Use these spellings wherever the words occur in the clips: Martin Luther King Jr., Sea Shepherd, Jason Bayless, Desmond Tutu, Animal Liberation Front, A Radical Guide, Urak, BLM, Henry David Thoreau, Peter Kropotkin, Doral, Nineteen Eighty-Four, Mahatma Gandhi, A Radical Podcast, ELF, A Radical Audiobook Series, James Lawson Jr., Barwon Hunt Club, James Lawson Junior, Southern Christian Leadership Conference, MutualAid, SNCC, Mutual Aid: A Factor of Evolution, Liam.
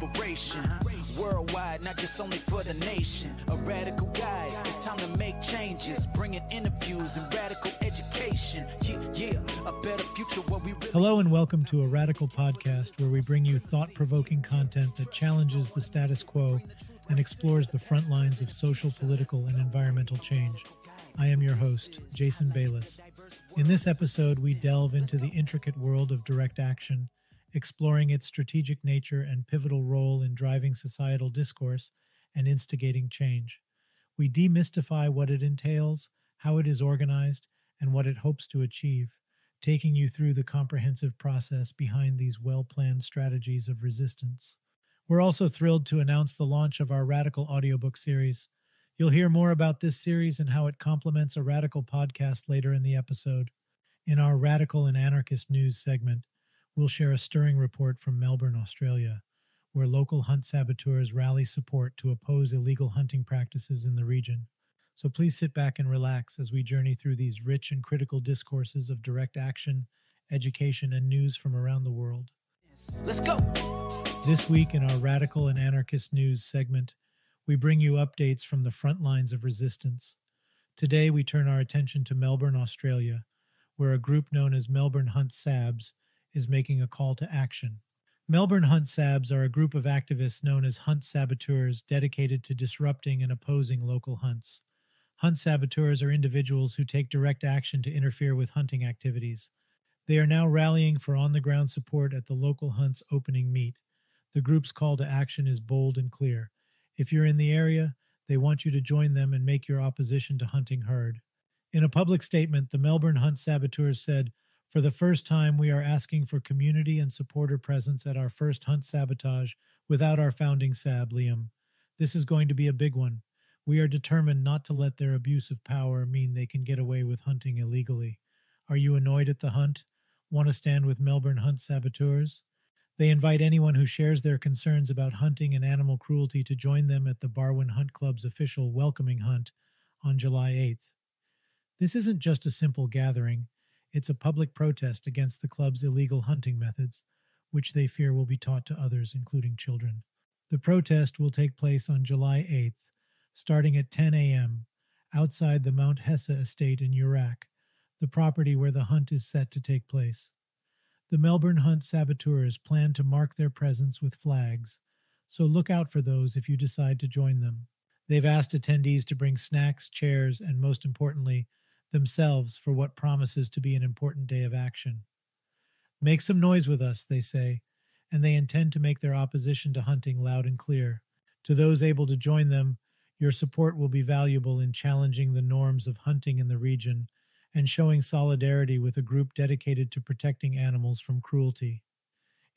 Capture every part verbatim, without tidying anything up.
liberation. Worldwide, not just only for the nation. A radical guide, it's time to make changes. Bringing interviews and radical education. Yeah, yeah, a better future where we really... Hello and welcome to A Radical Podcast, where we bring you thought-provoking content that challenges the status quo and explores the front lines of social, political, and environmental change. I am your host, Jason Bayless. In this episode, we delve into the intricate world of direct action, exploring its strategic nature and pivotal role in driving societal discourse and instigating change. We demystify what it entails, how it is organized, and what it hopes to achieve, taking you through the comprehensive process behind these well-planned strategies of resistance. We're also thrilled to announce the launch of our Radical Audiobook Series. You'll hear more about this series and how it complements A Radical Podcast later in the episode. In our Radical and Anarchist News segment, we'll share a stirring report from Melbourne, Australia, where local hunt saboteurs rally support to oppose illegal hunting practices in the region. So please sit back and relax as we journey through these rich and critical discourses of direct action, education, and news from around the world. Let's go! This week in our Radical and Anarchist News segment, we bring you updates from the front lines of resistance. Today, we turn our attention to Melbourne, Australia, where a group known as Melbourne Hunt Sabs is making a call to action. Melbourne Hunt Sabs are a group of activists known as hunt saboteurs dedicated to disrupting and opposing local hunts. Hunt saboteurs are individuals who take direct action to interfere with hunting activities. They are now rallying for on-the-ground support at the local hunt's opening meet. The group's call to action is bold and clear. If you're in the area, they want you to join them and make your opposition to hunting heard. In a public statement, the Melbourne Hunt Saboteurs said, "For the first time, we are asking for community and supporter presence at our first hunt sabotage without our founding Sab, Liam. This is going to be a big one. We are determined not to let their abuse of power mean they can get away with hunting illegally. Are you annoyed at the hunt? Want to stand with Melbourne Hunt Saboteurs?" They invite anyone who shares their concerns about hunting and animal cruelty to join them at the Barwon Hunt Club's official welcoming hunt on July eighth. This isn't just a simple gathering. It's a public protest against the club's illegal hunting methods, which they fear will be taught to others, including children. The protest will take place on July eighth, starting at ten a.m., outside the Mount Hesse estate in Urak, the property where the hunt is set to take place. The Melbourne Hunt Saboteurs plan to mark their presence with flags, so look out for those if you decide to join them. They've asked attendees to bring snacks, chairs, and most importantly, themselves for what promises to be an important day of action. Make some noise with us, they say, and they intend to make their opposition to hunting loud and clear. To those able to join them, your support will be valuable in challenging the norms of hunting in the region and showing solidarity with a group dedicated to protecting animals from cruelty.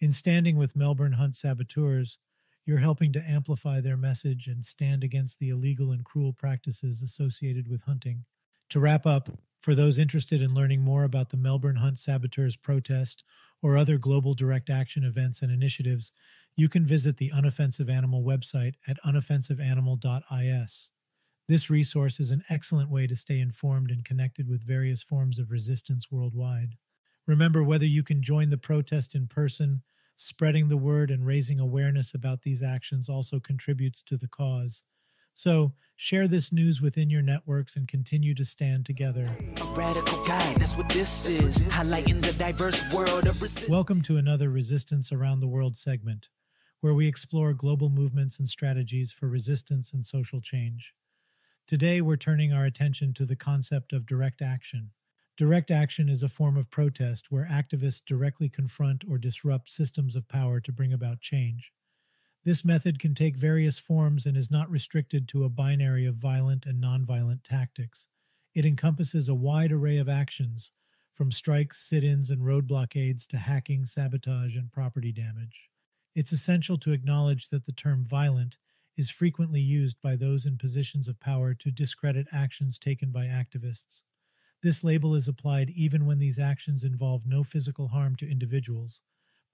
In standing with Melbourne Hunt Saboteurs, you're helping to amplify their message and stand against the illegal and cruel practices associated with hunting. To wrap up, for those interested in learning more about the Melbourne Hunt Saboteurs protest or other global direct action events and initiatives, you can visit the Unoffensive Animal website at unoffensive animal dot I S. This resource is an excellent way to stay informed and connected with various forms of resistance worldwide. Remember, whether you can join the protest in person, spreading the word and raising awareness about these actions also contributes to the cause. So, share this news within your networks and continue to stand together. A radical guide, that's what this is. Highlighting the diverse world of resistance. Welcome to another Resistance Around the World segment, where we explore global movements and strategies for resistance and social change. Today, we're turning our attention to the concept of direct action. Direct action is a form of protest where activists directly confront or disrupt systems of power to bring about change. This method can take various forms and is not restricted to a binary of violent and nonviolent tactics. It encompasses a wide array of actions, from strikes, sit-ins, and road blockades to hacking, sabotage, and property damage. It's essential to acknowledge that the term violent is frequently used by those in positions of power to discredit actions taken by activists. This label is applied even when these actions involve no physical harm to individuals,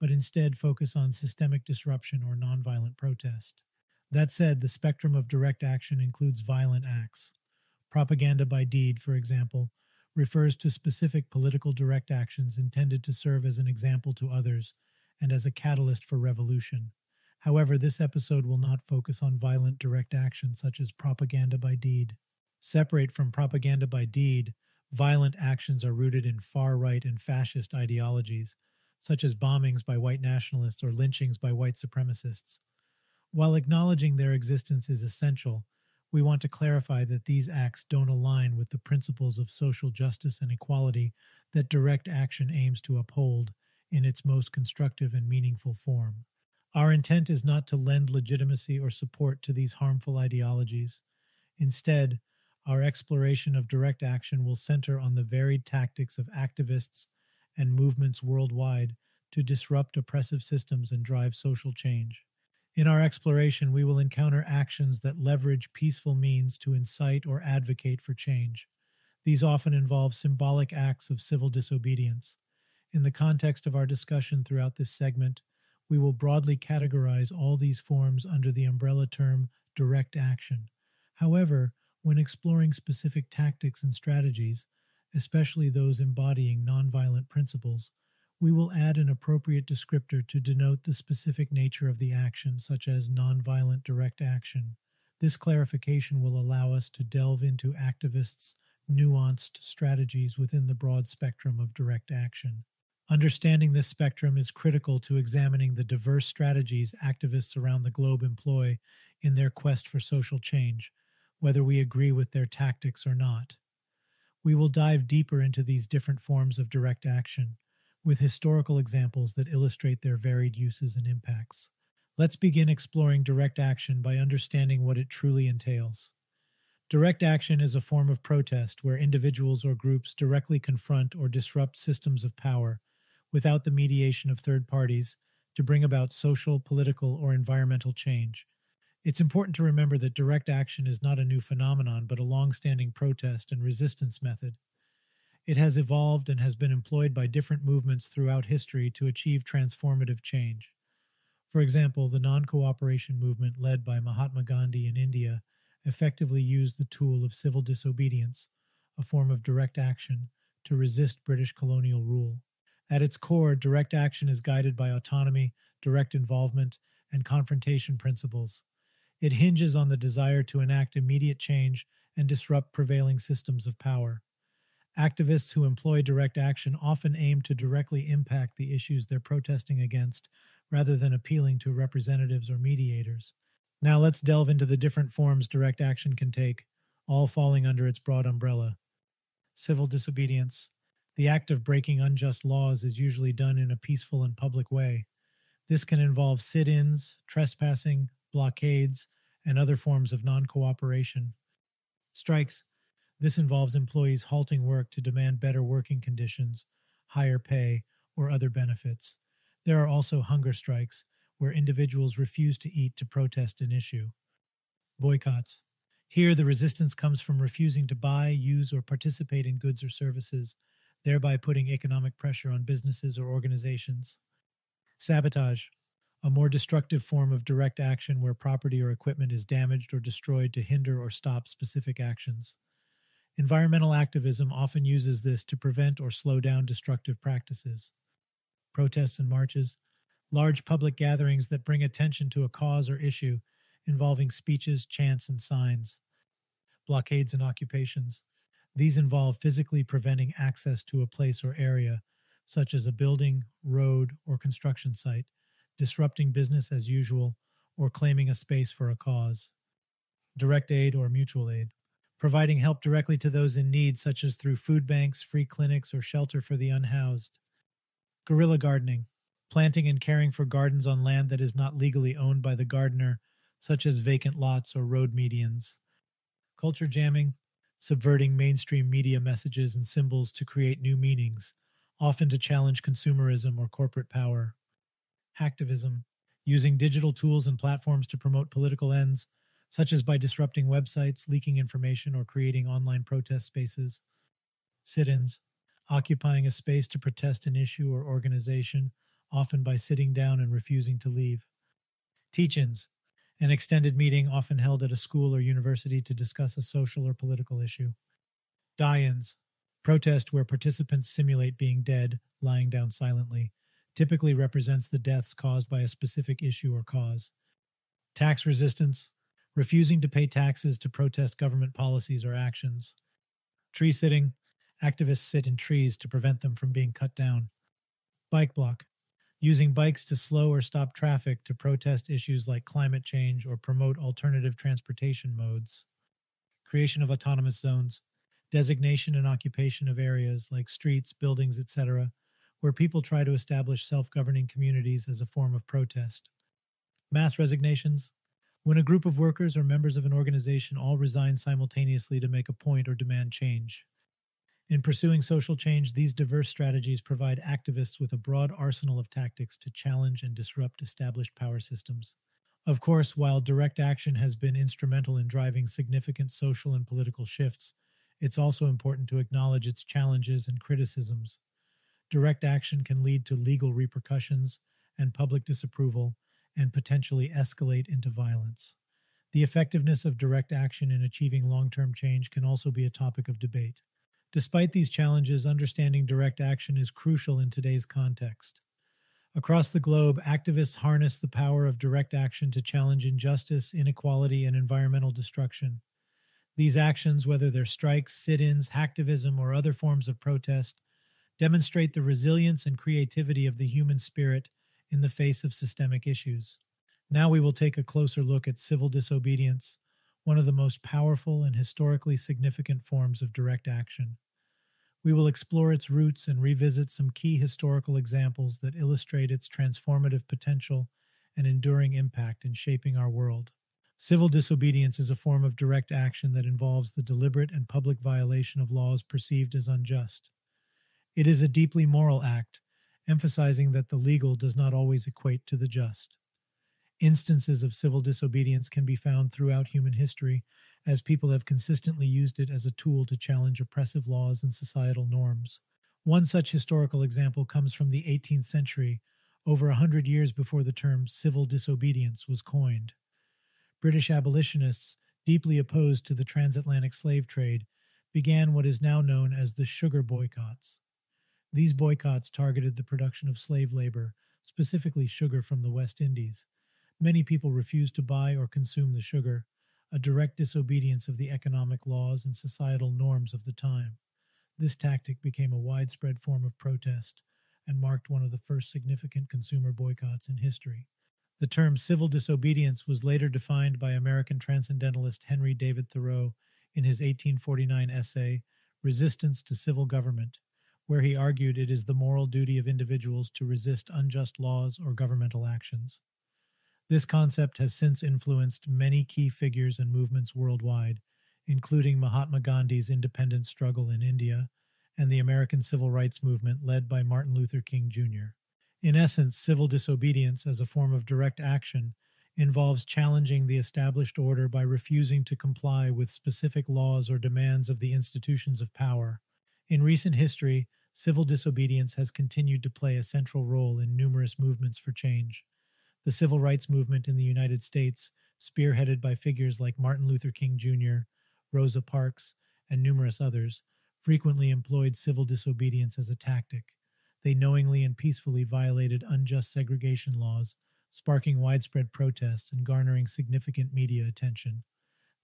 but instead focus on systemic disruption or nonviolent protest. That said, the spectrum of direct action includes violent acts. Propaganda by deed, for example, refers to specific political direct actions intended to serve as an example to others and as a catalyst for revolution. However, this episode will not focus on violent direct action such as propaganda by deed. Separate from propaganda by deed, violent actions are rooted in far-right and fascist ideologies, such as bombings by white nationalists or lynchings by white supremacists. While acknowledging their existence is essential, we want to clarify that these acts don't align with the principles of social justice and equality that direct action aims to uphold in its most constructive and meaningful form. Our intent is not to lend legitimacy or support to these harmful ideologies. Instead, our exploration of direct action will center on the varied tactics of activists and movements worldwide to disrupt oppressive systems and drive social change. In our exploration, we will encounter actions that leverage peaceful means to incite or advocate for change. These often involve symbolic acts of civil disobedience. In the context of our discussion throughout this segment, we will broadly categorize all these forms under the umbrella term direct action. However, when exploring specific tactics and strategies, especially those embodying nonviolent principles, we will add an appropriate descriptor to denote the specific nature of the action, such as nonviolent direct action. This clarification will allow us to delve into activists' nuanced strategies within the broad spectrum of direct action. Understanding this spectrum is critical to examining the diverse strategies activists around the globe employ in their quest for social change, whether we agree with their tactics or not. We will dive deeper into these different forms of direct action, with historical examples that illustrate their varied uses and impacts. Let's begin exploring direct action by understanding what it truly entails. Direct action is a form of protest where individuals or groups directly confront or disrupt systems of power, without the mediation of third parties, to bring about social, political, or environmental change. It's important to remember that direct action is not a new phenomenon, but a long-standing protest and resistance method. It has evolved and has been employed by different movements throughout history to achieve transformative change. For example, the non-cooperation movement led by Mahatma Gandhi in India effectively used the tool of civil disobedience, a form of direct action, to resist British colonial rule. At its core, direct action is guided by autonomy, direct involvement, and confrontation principles. It hinges on the desire to enact immediate change and disrupt prevailing systems of power. Activists who employ direct action often aim to directly impact the issues they're protesting against, rather than appealing to representatives or mediators. Now let's delve into the different forms direct action can take, all falling under its broad umbrella. Civil disobedience. The act of breaking unjust laws is usually done in a peaceful and public way. This can involve sit-ins, trespassing, blockades, and other forms of non-cooperation. Strikes. This involves employees halting work to demand better working conditions, higher pay, or other benefits. There are also hunger strikes, where individuals refuse to eat to protest an issue. Boycotts. Here, the resistance comes from refusing to buy, use, or participate in goods or services, thereby putting economic pressure on businesses or organizations. Sabotage. A more destructive form of direct action where property or equipment is damaged or destroyed to hinder or stop specific actions. Environmental activism often uses this to prevent or slow down destructive practices. Protests and marches. Large public gatherings that bring attention to a cause or issue, involving speeches, chants, and signs. Blockades and occupations. These involve physically preventing access to a place or area, such as a building, road, or construction site, disrupting business as usual, or claiming a space for a cause. Direct aid or mutual aid. Providing help directly to those in need, such as through food banks, free clinics, or shelter for the unhoused. Guerrilla gardening. Planting and caring for gardens on land that is not legally owned by the gardener, such as vacant lots or road medians. Culture jamming. Subverting mainstream media messages and symbols to create new meanings, often to challenge consumerism or corporate power. Hacktivism. Using digital tools and platforms to promote political ends, such as by disrupting websites, leaking information, or creating online protest spaces. Sit-ins. Occupying a space to protest an issue or organization, often by sitting down and refusing to leave. Teach-ins. An extended meeting often held at a school or university to discuss a social or political issue. Die-ins. Protest where participants simulate being dead, lying down silently, typically represents the deaths caused by a specific issue or cause. Tax resistance, refusing to pay taxes to protest government policies or actions. Tree sitting, activists sit in trees to prevent them from being cut down. Bike block, using bikes to slow or stop traffic to protest issues like climate change or promote alternative transportation modes. Creation of autonomous zones, designation and occupation of areas like streets, buildings, et cetera, where people try to establish self-governing communities as a form of protest. Mass resignations, when a group of workers or members of an organization all resign simultaneously to make a point or demand change. In pursuing social change, these diverse strategies provide activists with a broad arsenal of tactics to challenge and disrupt established power systems. Of course, while direct action has been instrumental in driving significant social and political shifts, it's also important to acknowledge its challenges and criticisms. Direct action can lead to legal repercussions and public disapproval and potentially escalate into violence. The effectiveness of direct action in achieving long-term change can also be a topic of debate. Despite these challenges, understanding direct action is crucial in today's context. Across the globe, activists harness the power of direct action to challenge injustice, inequality, and environmental destruction. These actions, whether they're strikes, sit-ins, hacktivism, or other forms of protest, demonstrate the resilience and creativity of the human spirit in the face of systemic issues. Now we will take a closer look at civil disobedience, one of the most powerful and historically significant forms of direct action. We will explore its roots and revisit some key historical examples that illustrate its transformative potential and enduring impact in shaping our world. Civil disobedience is a form of direct action that involves the deliberate and public violation of laws perceived as unjust. It is a deeply moral act, emphasizing that the legal does not always equate to the just. Instances of civil disobedience can be found throughout human history, as people have consistently used it as a tool to challenge oppressive laws and societal norms. One such historical example comes from the eighteenth century, over a hundred years before the term civil disobedience was coined. British abolitionists, deeply opposed to the transatlantic slave trade, began what is now known as the sugar boycotts. These boycotts targeted the production of slave labor, specifically sugar from the West Indies. Many people refused to buy or consume the sugar, a direct disobedience of the economic laws and societal norms of the time. This tactic became a widespread form of protest and marked one of the first significant consumer boycotts in history. The term civil disobedience was later defined by American transcendentalist Henry David Thoreau in his eighteen forty-nine essay, Resistance to Civil Government, where he argued it is the moral duty of individuals to resist unjust laws or governmental actions. This concept has since influenced many key figures and movements worldwide, including Mahatma Gandhi's independence struggle in India and the American civil rights movement led by Martin Luther King Junior In essence, civil disobedience as a form of direct action involves challenging the established order by refusing to comply with specific laws or demands of the institutions of power. In recent history, civil disobedience has continued to play a central role in numerous movements for change. The civil rights movement in the United States, spearheaded by figures like Martin Luther King Junior, Rosa Parks, and numerous others, frequently employed civil disobedience as a tactic. They knowingly and peacefully violated unjust segregation laws, sparking widespread protests and garnering significant media attention.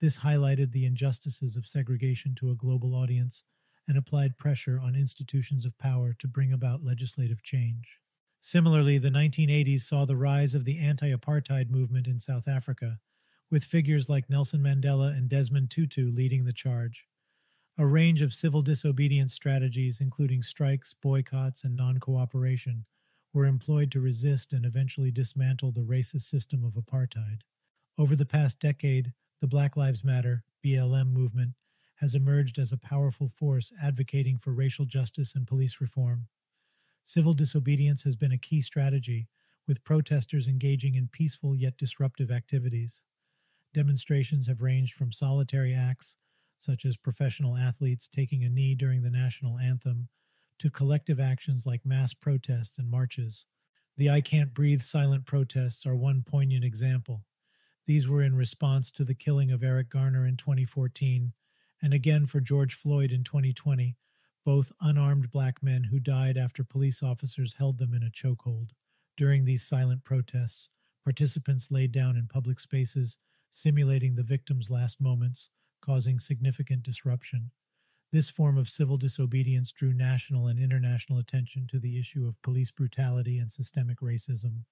This highlighted the injustices of segregation to a global audience and applied pressure on institutions of power to bring about legislative change. Similarly, the nineteen eighties saw the rise of the anti-apartheid movement in South Africa, with figures like Nelson Mandela and Desmond Tutu leading the charge. A range of civil disobedience strategies, including strikes, boycotts, and non-cooperation, were employed to resist and eventually dismantle the racist system of apartheid. Over the past decade, the Black Lives Matter, B L M movement, has emerged as a powerful force advocating for racial justice and police reform. Civil disobedience has been a key strategy, with protesters engaging in peaceful yet disruptive activities. Demonstrations have ranged from solitary acts, such as professional athletes taking a knee during the national anthem, to collective actions like mass protests and marches. The I Can't Breathe silent protests are one poignant example. These were in response to the killing of Eric Garner in twenty fourteen, and again for George Floyd in twenty twenty, both unarmed black men who died after police officers held them in a chokehold. During these silent protests, participants laid down in public spaces, simulating the victims' last moments, causing significant disruption. This form of civil disobedience drew national and international attention to the issue of police brutality and systemic racism.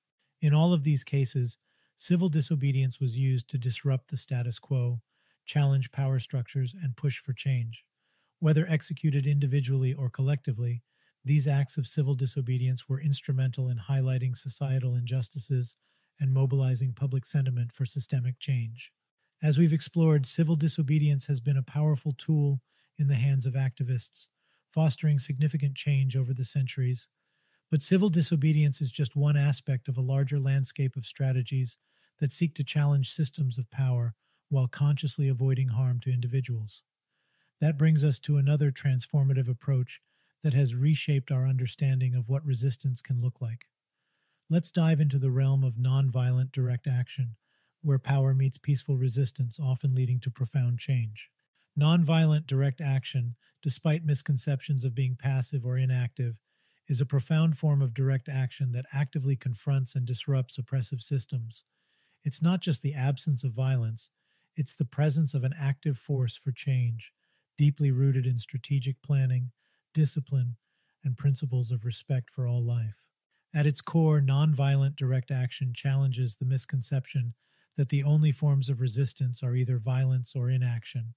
In all of these cases, civil disobedience was used to disrupt the status quo, challenge power structures, and push for change. Whether executed individually or collectively, these acts of civil disobedience were instrumental in highlighting societal injustices and mobilizing public sentiment for systemic change. As we've explored, civil disobedience has been a powerful tool in the hands of activists, fostering significant change over the centuries. But civil disobedience is just one aspect of a larger landscape of strategies that seek to challenge systems of power while consciously avoiding harm to individuals. That brings us to another transformative approach that has reshaped our understanding of what resistance can look like. Let's dive into the realm of nonviolent direct action, where power meets peaceful resistance, often leading to profound change. Nonviolent direct action, despite misconceptions of being passive or inactive, is a profound form of direct action that actively confronts and disrupts oppressive systems. It's not just the absence of violence, it's the presence of an active force for change, deeply rooted in strategic planning, discipline, and principles of respect for all life. At its core, nonviolent direct action challenges the misconception that the only forms of resistance are either violence or inaction.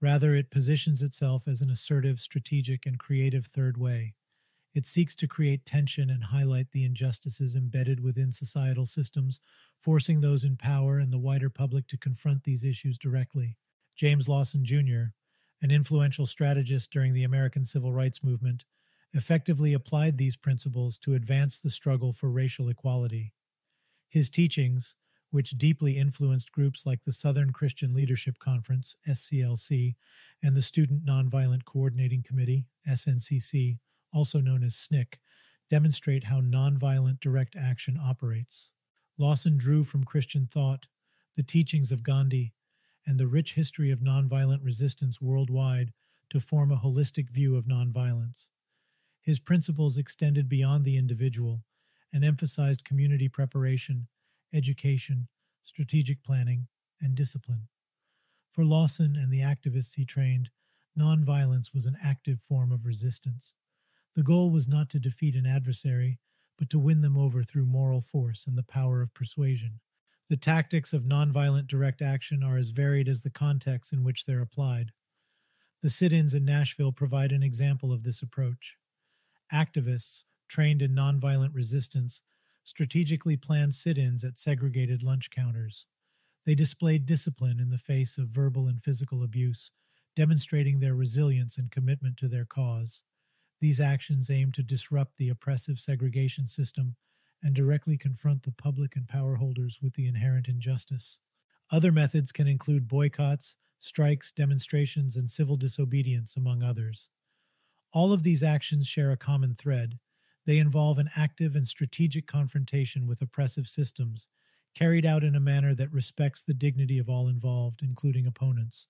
Rather, it positions itself as an assertive, strategic, and creative third way. It seeks to create tension and highlight the injustices embedded within societal systems, forcing those in power and the wider public to confront these issues directly. James Lawson Junior, an influential strategist during the American Civil Rights Movement, effectively applied these principles to advance the struggle for racial equality. His teachings, which deeply influenced groups like the Southern Christian Leadership Conference, S C L C, and the Student Nonviolent Coordinating Committee, S N C C, also known as S N C C, demonstrate how nonviolent direct action operates. Lawson drew from Christian thought, the teachings of Gandhi, and the rich history of nonviolent resistance worldwide to form a holistic view of nonviolence. His principles extended beyond the individual and emphasized community preparation, education, strategic planning, and discipline. For Lawson and the activists he trained, nonviolence was an active form of resistance. The goal was not to defeat an adversary, but to win them over through moral force and the power of persuasion. The tactics of nonviolent direct action are as varied as the contexts in which they're applied. The sit-ins in Nashville provide an example of this approach. Activists, trained in nonviolent resistance, strategically planned sit-ins at segregated lunch counters. They displayed discipline in the face of verbal and physical abuse, demonstrating their resilience and commitment to their cause. These actions aim to disrupt the oppressive segregation system and directly confront the public and power holders with the inherent injustice. Other methods can include boycotts, strikes, demonstrations, and civil disobedience, among others. All of these actions share a common thread. They involve an active and strategic confrontation with oppressive systems, carried out in a manner that respects the dignity of all involved, including opponents.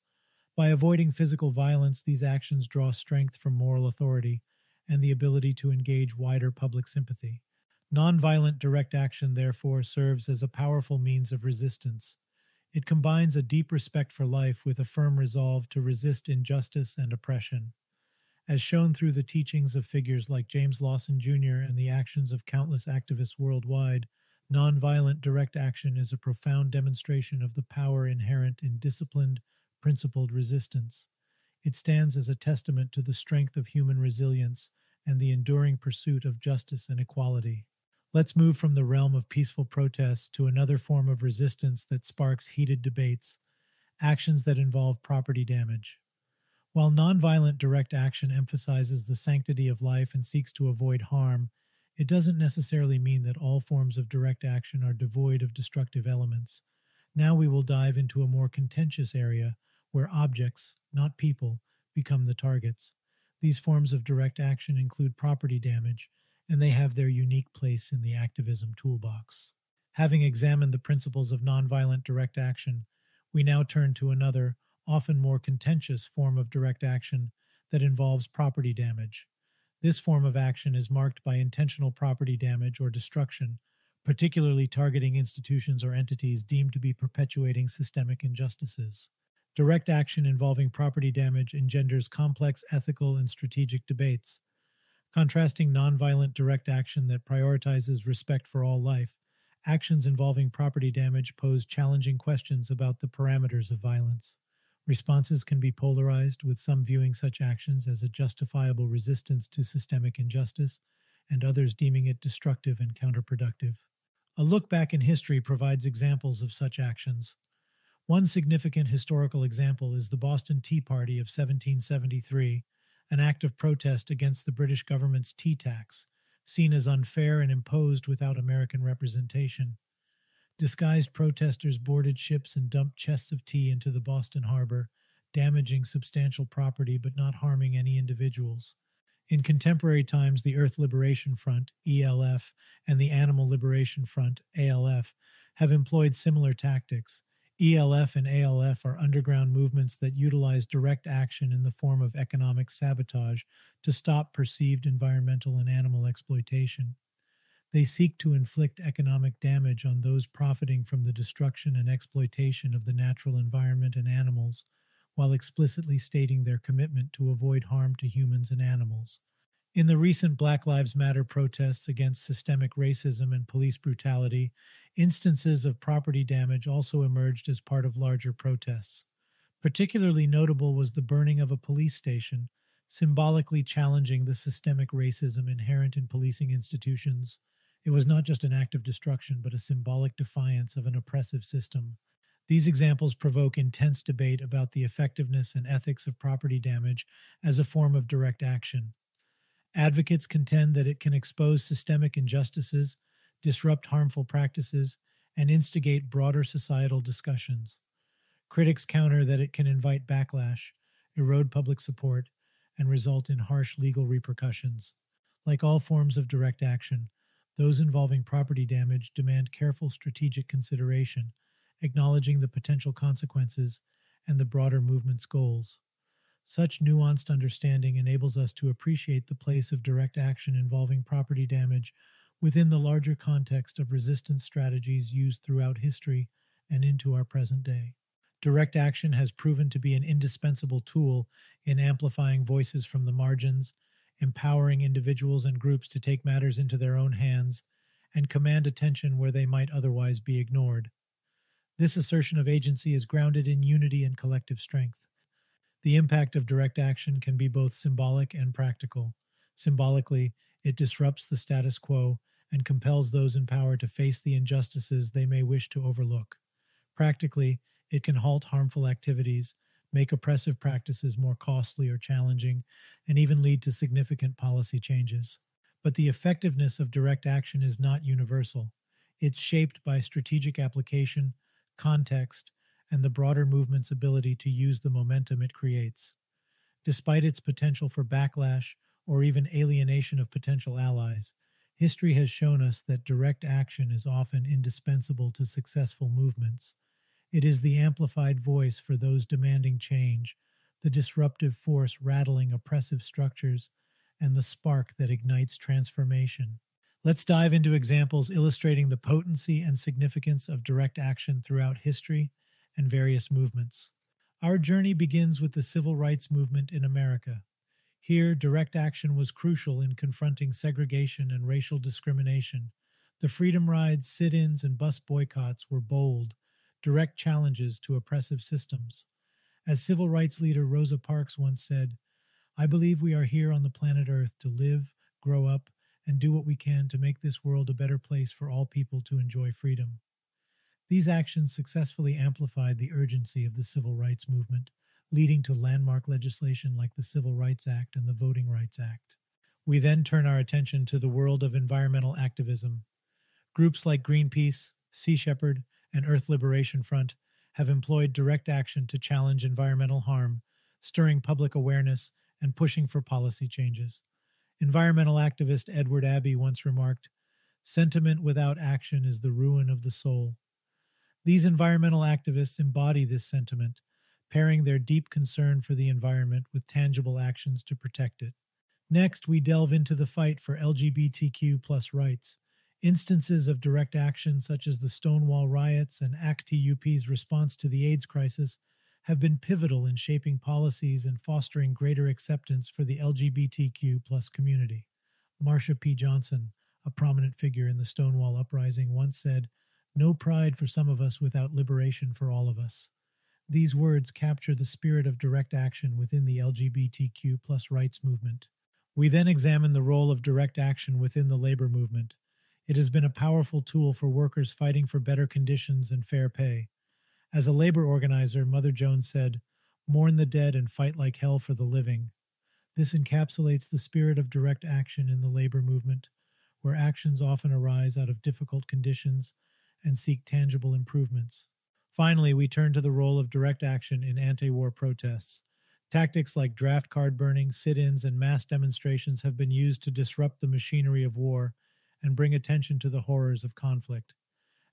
By avoiding physical violence, these actions draw strength from moral authority and the ability to engage wider public sympathy. Nonviolent direct action, therefore, serves as a powerful means of resistance. It combines a deep respect for life with a firm resolve to resist injustice and oppression. As shown through the teachings of figures like James Lawson Junior and the actions of countless activists worldwide, nonviolent direct action is a profound demonstration of the power inherent in disciplined, principled resistance. It stands as a testament to the strength of human resilience and the enduring pursuit of justice and equality. Let's move from the realm of peaceful protests to another form of resistance that sparks heated debates, actions that involve property damage. While nonviolent direct action emphasizes the sanctity of life and seeks to avoid harm, it doesn't necessarily mean that all forms of direct action are devoid of destructive elements. Now we will dive into a more contentious area where objects, not people, become the targets. These forms of direct action include property damage, and they have their unique place in the activism toolbox. Having examined the principles of nonviolent direct action, we now turn to another, often more contentious form of direct action that involves property damage. This form of action is marked by intentional property damage or destruction, particularly targeting institutions or entities deemed to be perpetuating systemic injustices. Direct action involving property damage engenders complex ethical and strategic debates. Contrasting nonviolent direct action that prioritizes respect for all life, actions involving property damage pose challenging questions about the parameters of violence. Responses can be polarized, with some viewing such actions as a justifiable resistance to systemic injustice, and others deeming it destructive and counterproductive. A look back in history provides examples of such actions. One significant historical example is the Boston Tea Party of seventeen seventy-three, an act of protest against the British government's tea tax, seen as unfair and imposed without American representation. Disguised protesters boarded ships and dumped chests of tea into the Boston harbor, damaging substantial property but not harming any individuals. In contemporary times, the Earth Liberation Front, E L F, and the Animal Liberation Front, A L F, have employed similar tactics. E L F and A L F are underground movements that utilize direct action in the form of economic sabotage to stop perceived environmental and animal exploitation. They seek to inflict economic damage on those profiting from the destruction and exploitation of the natural environment and animals, while explicitly stating their commitment to avoid harm to humans and animals. In the recent Black Lives Matter protests against systemic racism and police brutality, instances of property damage also emerged as part of larger protests. Particularly notable was the burning of a police station, symbolically challenging the systemic racism inherent in policing institutions. It was not just an act of destruction, but a symbolic defiance of an oppressive system. These examples provoke intense debate about the effectiveness and ethics of property damage as a form of direct action. Advocates contend that it can expose systemic injustices, disrupt harmful practices, and instigate broader societal discussions. Critics counter that it can invite backlash, erode public support, and result in harsh legal repercussions. Like all forms of direct action, those involving property damage demand careful strategic consideration, acknowledging the potential consequences and the broader movement's goals. Such nuanced understanding enables us to appreciate the place of direct action involving property damage within the larger context of resistance strategies used throughout history and into our present day. Direct action has proven to be an indispensable tool in amplifying voices from the margins, empowering individuals and groups to take matters into their own hands, and command attention where they might otherwise be ignored. This assertion of agency is grounded in unity and collective strength. The impact of direct action can be both symbolic and practical. Symbolically, it disrupts the status quo and compels those in power to face the injustices they may wish to overlook. Practically, it can halt harmful activities, make oppressive practices more costly or challenging, and even lead to significant policy changes. But the effectiveness of direct action is not universal. It's shaped by strategic application, context, and the broader movement's ability to use the momentum it creates. Despite its potential for backlash or even alienation of potential allies, history has shown us that direct action is often indispensable to successful movements. It is the amplified voice for those demanding change, the disruptive force rattling oppressive structures, and the spark that ignites transformation. Let's dive into examples illustrating the potency and significance of direct action throughout history and various movements. Our journey begins with the civil rights movement in America. Here, direct action was crucial in confronting segregation and racial discrimination. The freedom rides, sit-ins, and bus boycotts were bold, direct challenges to oppressive systems. As civil rights leader Rosa Parks once said, "I believe we are here on the planet Earth to live, grow up, and do what we can to make this world a better place for all people to enjoy freedom." These actions successfully amplified the urgency of the civil rights movement, leading to landmark legislation like the Civil Rights Act and the Voting Rights Act. We then turn our attention to the world of environmental activism. Groups like Greenpeace, Sea Shepherd, and Earth Liberation Front have employed direct action to challenge environmental harm, stirring public awareness and pushing for policy changes. Environmental activist Edward Abbey once remarked, "Sentiment without action is the ruin of the soul." These environmental activists embody this sentiment, pairing their deep concern for the environment with tangible actions to protect it. Next, we delve into the fight for L G B T Q plus rights. Instances of direct action, such as the Stonewall riots and ACT-T U P's response to the AIDS crisis, have been pivotal in shaping policies and fostering greater acceptance for the L G B T Q plus community. Marsha P. Johnson, a prominent figure in the Stonewall uprising, once said, "No pride for some of us without liberation for all of us." These words capture the spirit of direct action within the L G B T Q plus rights movement. We then examine the role of direct action within the labor movement. It has been a powerful tool for workers fighting for better conditions and fair pay. As a labor organizer, Mother Jones said, "Mourn the dead and fight like hell for the living." This encapsulates the spirit of direct action in the labor movement, where actions often arise out of difficult conditions and seek tangible improvements. Finally, we turn to the role of direct action in anti-war protests. Tactics like draft card burning, sit-ins, and mass demonstrations have been used to disrupt the machinery of war and bring attention to the horrors of conflict.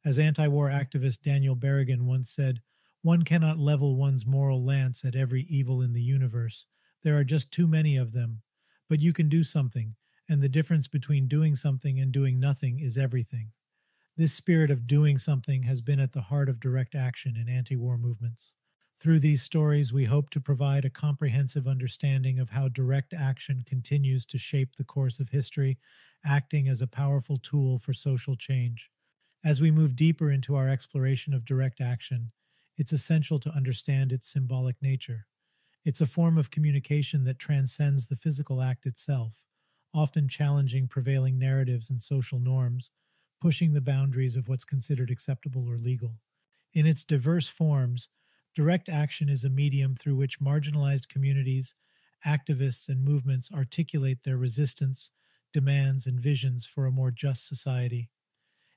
As anti-war activist Daniel Berrigan once said, "One cannot level one's moral lance at every evil in the universe. There are just too many of them. But you can do something, and the difference between doing something and doing nothing is everything." This spirit of doing something has been at the heart of direct action in anti-war movements. Through these stories, we hope to provide a comprehensive understanding of how direct action continues to shape the course of history, acting as a powerful tool for social change. As we move deeper into our exploration of direct action, it's essential to understand its symbolic nature. It's a form of communication that transcends the physical act itself, often challenging prevailing narratives and social norms, pushing the boundaries of what's considered acceptable or legal. In its diverse forms, direct action is a medium through which marginalized communities, activists, and movements articulate their resistance, demands, and visions for a more just society.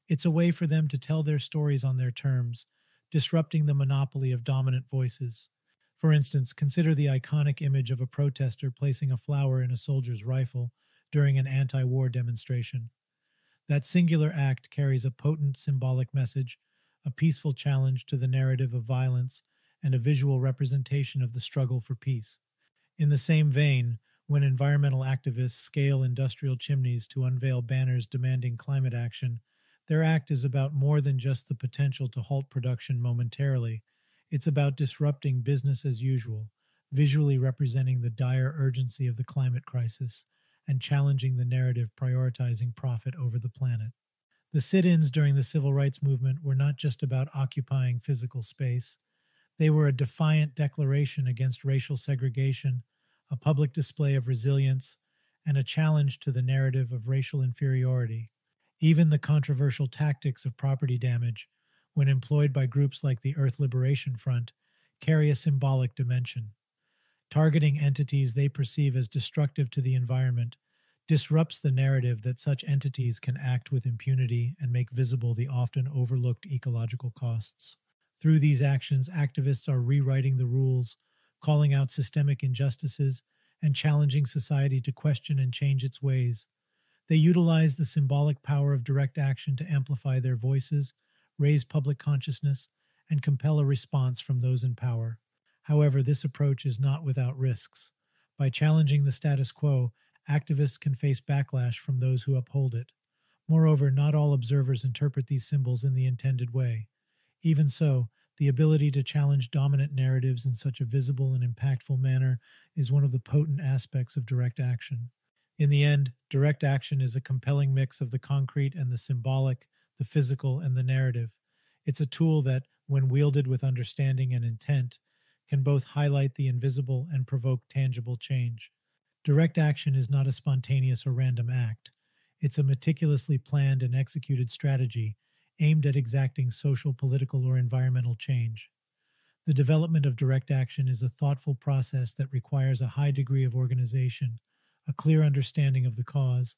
It's a way for them to tell their stories on their terms, disrupting the monopoly of dominant voices. For instance, consider the iconic image of a protester placing a flower in a soldier's rifle during an anti-war demonstration. That singular act carries a potent symbolic message, a peaceful challenge to the narrative of violence, and a visual representation of the struggle for peace. In the same vein, when environmental activists scale industrial chimneys to unveil banners demanding climate action, their act is about more than just the potential to halt production momentarily. It's about disrupting business as usual, visually representing the dire urgency of the climate crisis, and challenging the narrative prioritizing profit over the planet. The sit-ins during the civil rights movement were not just about occupying physical space. They were a defiant declaration against racial segregation, a public display of resilience, and a challenge to the narrative of racial inferiority. Even the controversial tactics of property damage, when employed by groups like the Earth Liberation Front, carry a symbolic dimension. Targeting entities they perceive as destructive to the environment disrupts the narrative that such entities can act with impunity and make visible the often overlooked ecological costs. Through these actions, activists are rewriting the rules, calling out systemic injustices, and challenging society to question and change its ways. They utilize the symbolic power of direct action to amplify their voices, raise public consciousness, and compel a response from those in power. However, this approach is not without risks. By challenging the status quo, activists can face backlash from those who uphold it. Moreover, not all observers interpret these symbols in the intended way. Even so, the ability to challenge dominant narratives in such a visible and impactful manner is one of the potent aspects of direct action. In the end, direct action is a compelling mix of the concrete and the symbolic, the physical and the narrative. It's a tool that, when wielded with understanding and intent, can both highlight the invisible and provoke tangible change. Direct action is not a spontaneous or random act. It's a meticulously planned and executed strategy aimed at exacting social, political, or environmental change. The development of direct action is a thoughtful process that requires a high degree of organization, a clear understanding of the cause,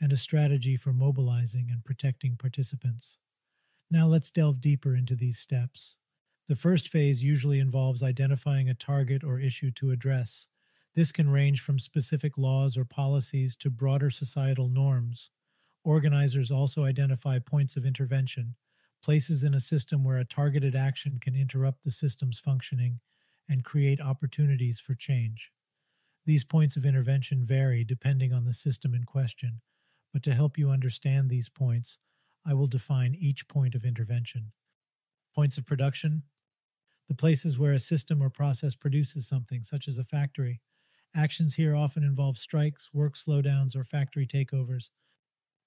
and a strategy for mobilizing and protecting participants. Now let's delve deeper into these steps. The first phase usually involves identifying a target or issue to address. This can range from specific laws or policies to broader societal norms. Organizers also identify points of intervention, places in a system where a targeted action can interrupt the system's functioning, and create opportunities for change. These points of intervention vary depending on the system in question, but to help you understand these points, I will define each point of intervention. Points of production: the places where a system or process produces something, such as a factory. Actions here often involve strikes, work slowdowns, or factory takeovers.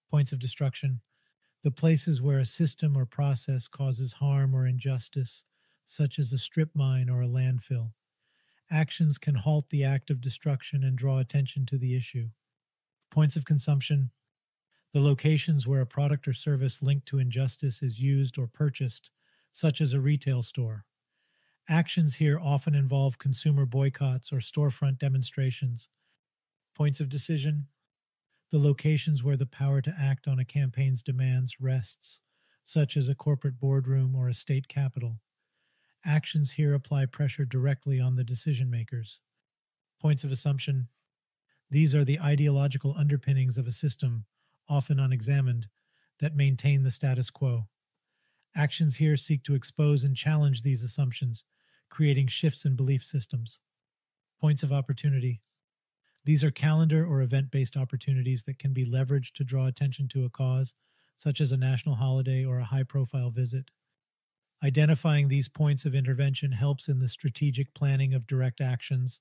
Points of destruction: the places where a system or process causes harm or injustice, such as a strip mine or a landfill. Actions can halt the act of destruction and draw attention to the issue. Points of consumption: the locations where a product or service linked to injustice is used or purchased, such as a retail store. Actions here often involve consumer boycotts or storefront demonstrations. Points of decision: the locations where the power to act on a campaign's demands rests, such as a corporate boardroom or a state capital. Actions here apply pressure directly on the decision-makers. Points of assumption: these are the ideological underpinnings of a system, often unexamined, that maintain the status quo. Actions here seek to expose and challenge these assumptions, creating shifts in belief systems. Points of opportunity: these are calendar or event-based opportunities that can be leveraged to draw attention to a cause, such as a national holiday or a high-profile visit. Identifying these points of intervention helps in the strategic planning of direct actions,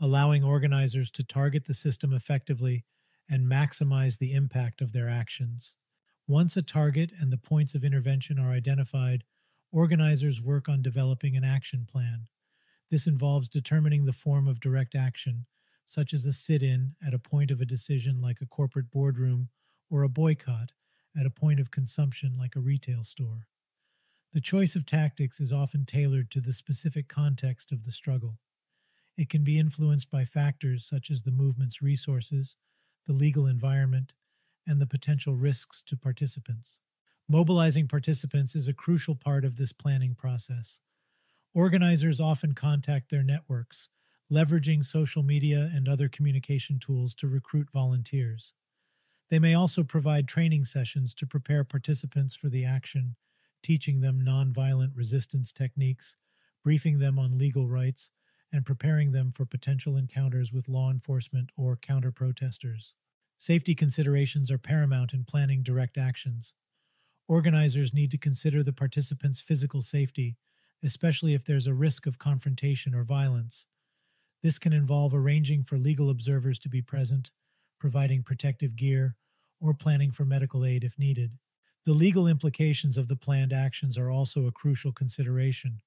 allowing organizers to target the system effectively and maximize the impact of their actions. Once a target and the points of intervention are identified, organizers work on developing an action plan. This involves determining the form of direct action, such as a sit-in at a point of a decision like a corporate boardroom, or a boycott at a point of consumption like a retail store. The choice of tactics is often tailored to the specific context of the struggle. It can be influenced by factors such as the movement's resources, the legal environment, and the potential risks to participants. Mobilizing participants is a crucial part of this planning process. Organizers often contact their networks, leveraging social media and other communication tools to recruit volunteers. They may also provide training sessions to prepare participants for the action, teaching them nonviolent resistance techniques, briefing them on legal rights, and preparing them for potential encounters with law enforcement or counter-protesters. Safety considerations are paramount in planning direct actions. Organizers need to consider the participants' physical safety, especially if there's a risk of confrontation or violence. This can involve arranging for legal observers to be present, providing protective gear, or planning for medical aid if needed. The legal implications of the planned actions are also a crucial consideration.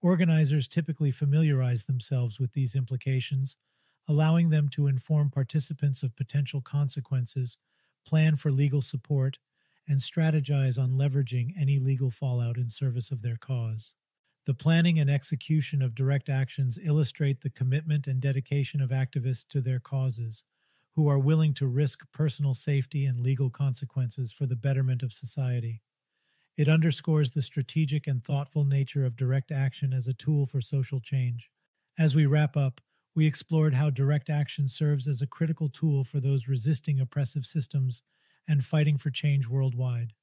Organizers typically familiarize themselves with these implications, allowing them to inform participants of potential consequences, plan for legal support, and strategize on leveraging any legal fallout in service of their cause. The planning and execution of direct actions illustrate the commitment and dedication of activists to their causes, who are willing to risk personal safety and legal consequences for the betterment of society. It underscores the strategic and thoughtful nature of direct action as a tool for social change. As we wrap up, we explored how direct action serves as a critical tool for those resisting oppressive systems and fighting for change worldwide.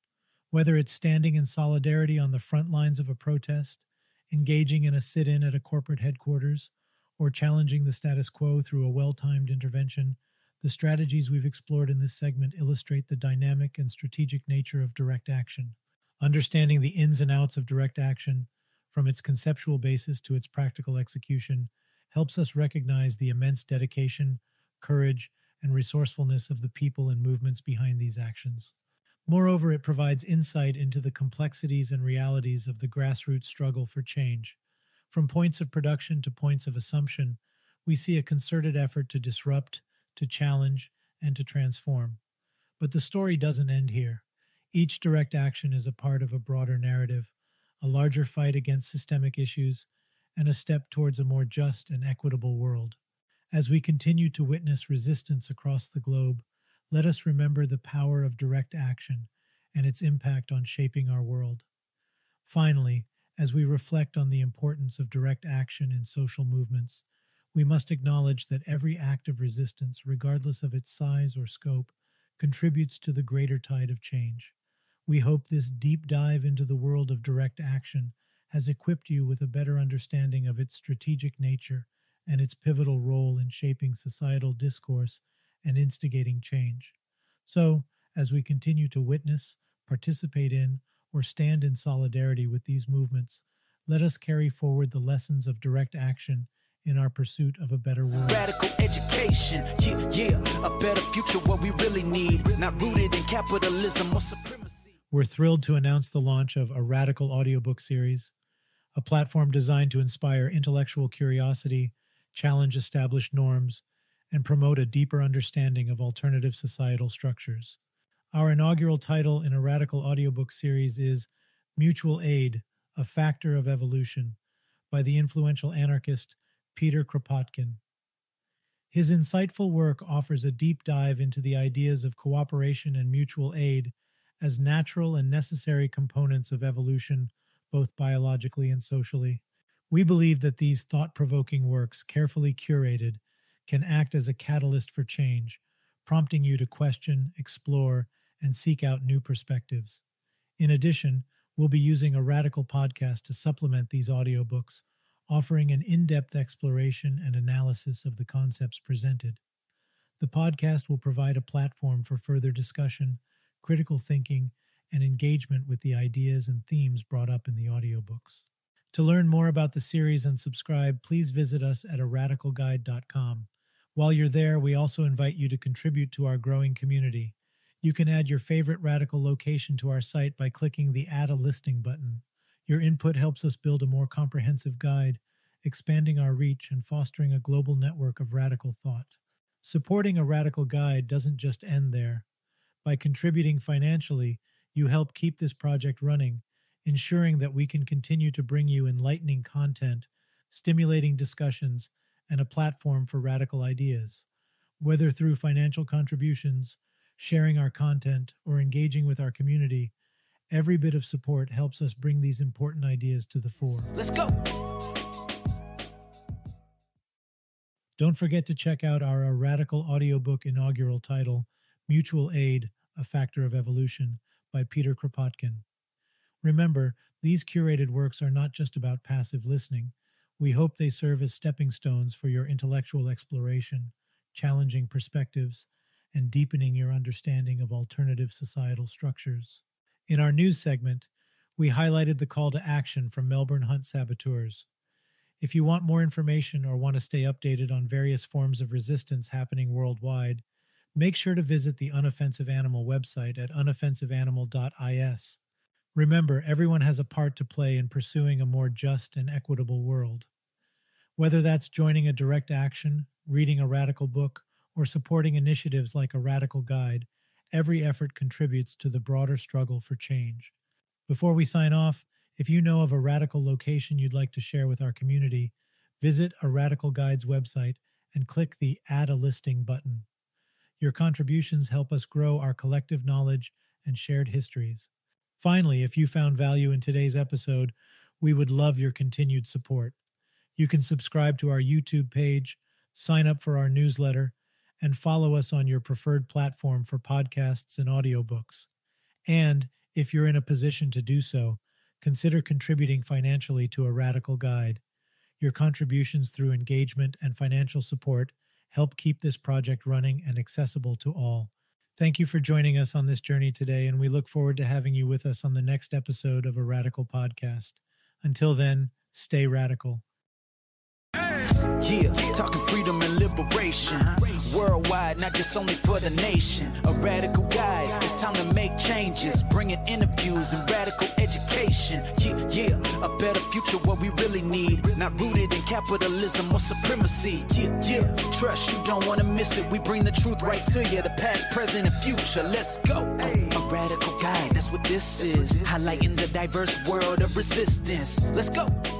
Whether it's standing in solidarity on the front lines of a protest, engaging in a sit-in at a corporate headquarters, or challenging the status quo through a well-timed intervention, the strategies we've explored in this segment illustrate the dynamic and strategic nature of direct action. Understanding the ins and outs of direct action, from its conceptual basis to its practical execution, helps us recognize the immense dedication, courage, and resourcefulness of the people and movements behind these actions. Moreover, it provides insight into the complexities and realities of the grassroots struggle for change. From points of production to points of assumption, we see a concerted effort to disrupt, to challenge, and to transform. But the story doesn't end here. Each direct action is a part of a broader narrative, a larger fight against systemic issues, and a step towards a more just and equitable world. As we continue to witness resistance across the globe, let us remember the power of direct action and its impact on shaping our world. Finally, as we reflect on the importance of direct action in social movements, we must acknowledge that every act of resistance, regardless of its size or scope, contributes to the greater tide of change. We hope this deep dive into the world of direct action has equipped you with a better understanding of its strategic nature and its pivotal role in shaping societal discourse and instigating change. So, as we continue to witness, participate in, or stand in solidarity with these movements, let us carry forward the lessons of direct action in our pursuit of a better world. Radical education, yeah, yeah, a better future, what we really need, not rooted in capitalism or supremacy. We're thrilled to announce the launch of A Radical Audiobook Series, a platform designed to inspire intellectual curiosity, challenge established norms, and promote a deeper understanding of alternative societal structures. Our inaugural title in A Radical Audiobook Series is Mutual Aid: A Factor of Evolution, by the influential anarchist Peter Kropotkin. His insightful work offers a deep dive into the ideas of cooperation and mutual aid as natural and necessary components of evolution, both biologically and socially. We believe that these thought-provoking works, carefully curated, can act as a catalyst for change, prompting you to question, explore, and seek out new perspectives. In addition, we'll be using A Radical Podcast to supplement these audiobooks, offering an in-depth exploration and analysis of the concepts presented. The podcast will provide a platform for further discussion, critical thinking, and engagement with the ideas and themes brought up in the audiobooks. To learn more about the series and subscribe, please visit us at a radical guide dot com. While you're there, we also invite you to contribute to our growing community. You can add your favorite radical location to our site by clicking the Add a Listing button. Your input helps us build a more comprehensive guide, expanding our reach and fostering a global network of radical thought. Supporting A Radical Guide doesn't just end there. By contributing financially, you help keep this project running, ensuring that we can continue to bring you enlightening content, stimulating discussions, and a platform for radical ideas. Whether through financial contributions, sharing our content, or engaging with our community, every bit of support helps us bring these important ideas to the fore. Let's go! Don't forget to check out our A Radical Audiobook inaugural title, Mutual Aid: A Factor of Evolution, by Peter Kropotkin. Remember, these curated works are not just about passive listening. We hope they serve as stepping stones for your intellectual exploration, challenging perspectives, and deepening your understanding of alternative societal structures. In our news segment, we highlighted the call to action from Melbourne Hunt Saboteurs. If you want more information or want to stay updated on various forms of resistance happening worldwide, make sure to visit the Unoffensive Animal website at unoffensive animal dot I S. Remember, everyone has a part to play in pursuing a more just and equitable world. Whether that's joining a direct action, reading a radical book, or supporting initiatives like A Radical Guide, every effort contributes to the broader struggle for change. Before we sign off, if you know of a radical location you'd like to share with our community, visit A Radical Guide's website and click the Add a Listing button. Your contributions help us grow our collective knowledge and shared histories. Finally, if you found value in today's episode, we would love your continued support. You can subscribe to our YouTube page, sign up for our newsletter, and follow us on your preferred platform for podcasts and audiobooks. And if you're in a position to do so, consider contributing financially to A Radical Guide. Your contributions through engagement and financial support help keep this project running and accessible to all. Thank you for joining us on this journey today, and we look forward to having you with us on the next episode of A Radical Podcast. Until then, stay radical. Yeah, talking freedom and liberation, worldwide, not just only for the nation. A Radical Guide, it's time to make changes, bringing interviews and radical education. Yeah, yeah, a better future, what we really need, not rooted in capitalism or supremacy. Yeah, yeah, trust, you don't want to miss it, we bring the truth right to you, the past, present, and future. Let's go. A, a Radical Guide, that's what this is, highlighting the diverse world of resistance. Let's go.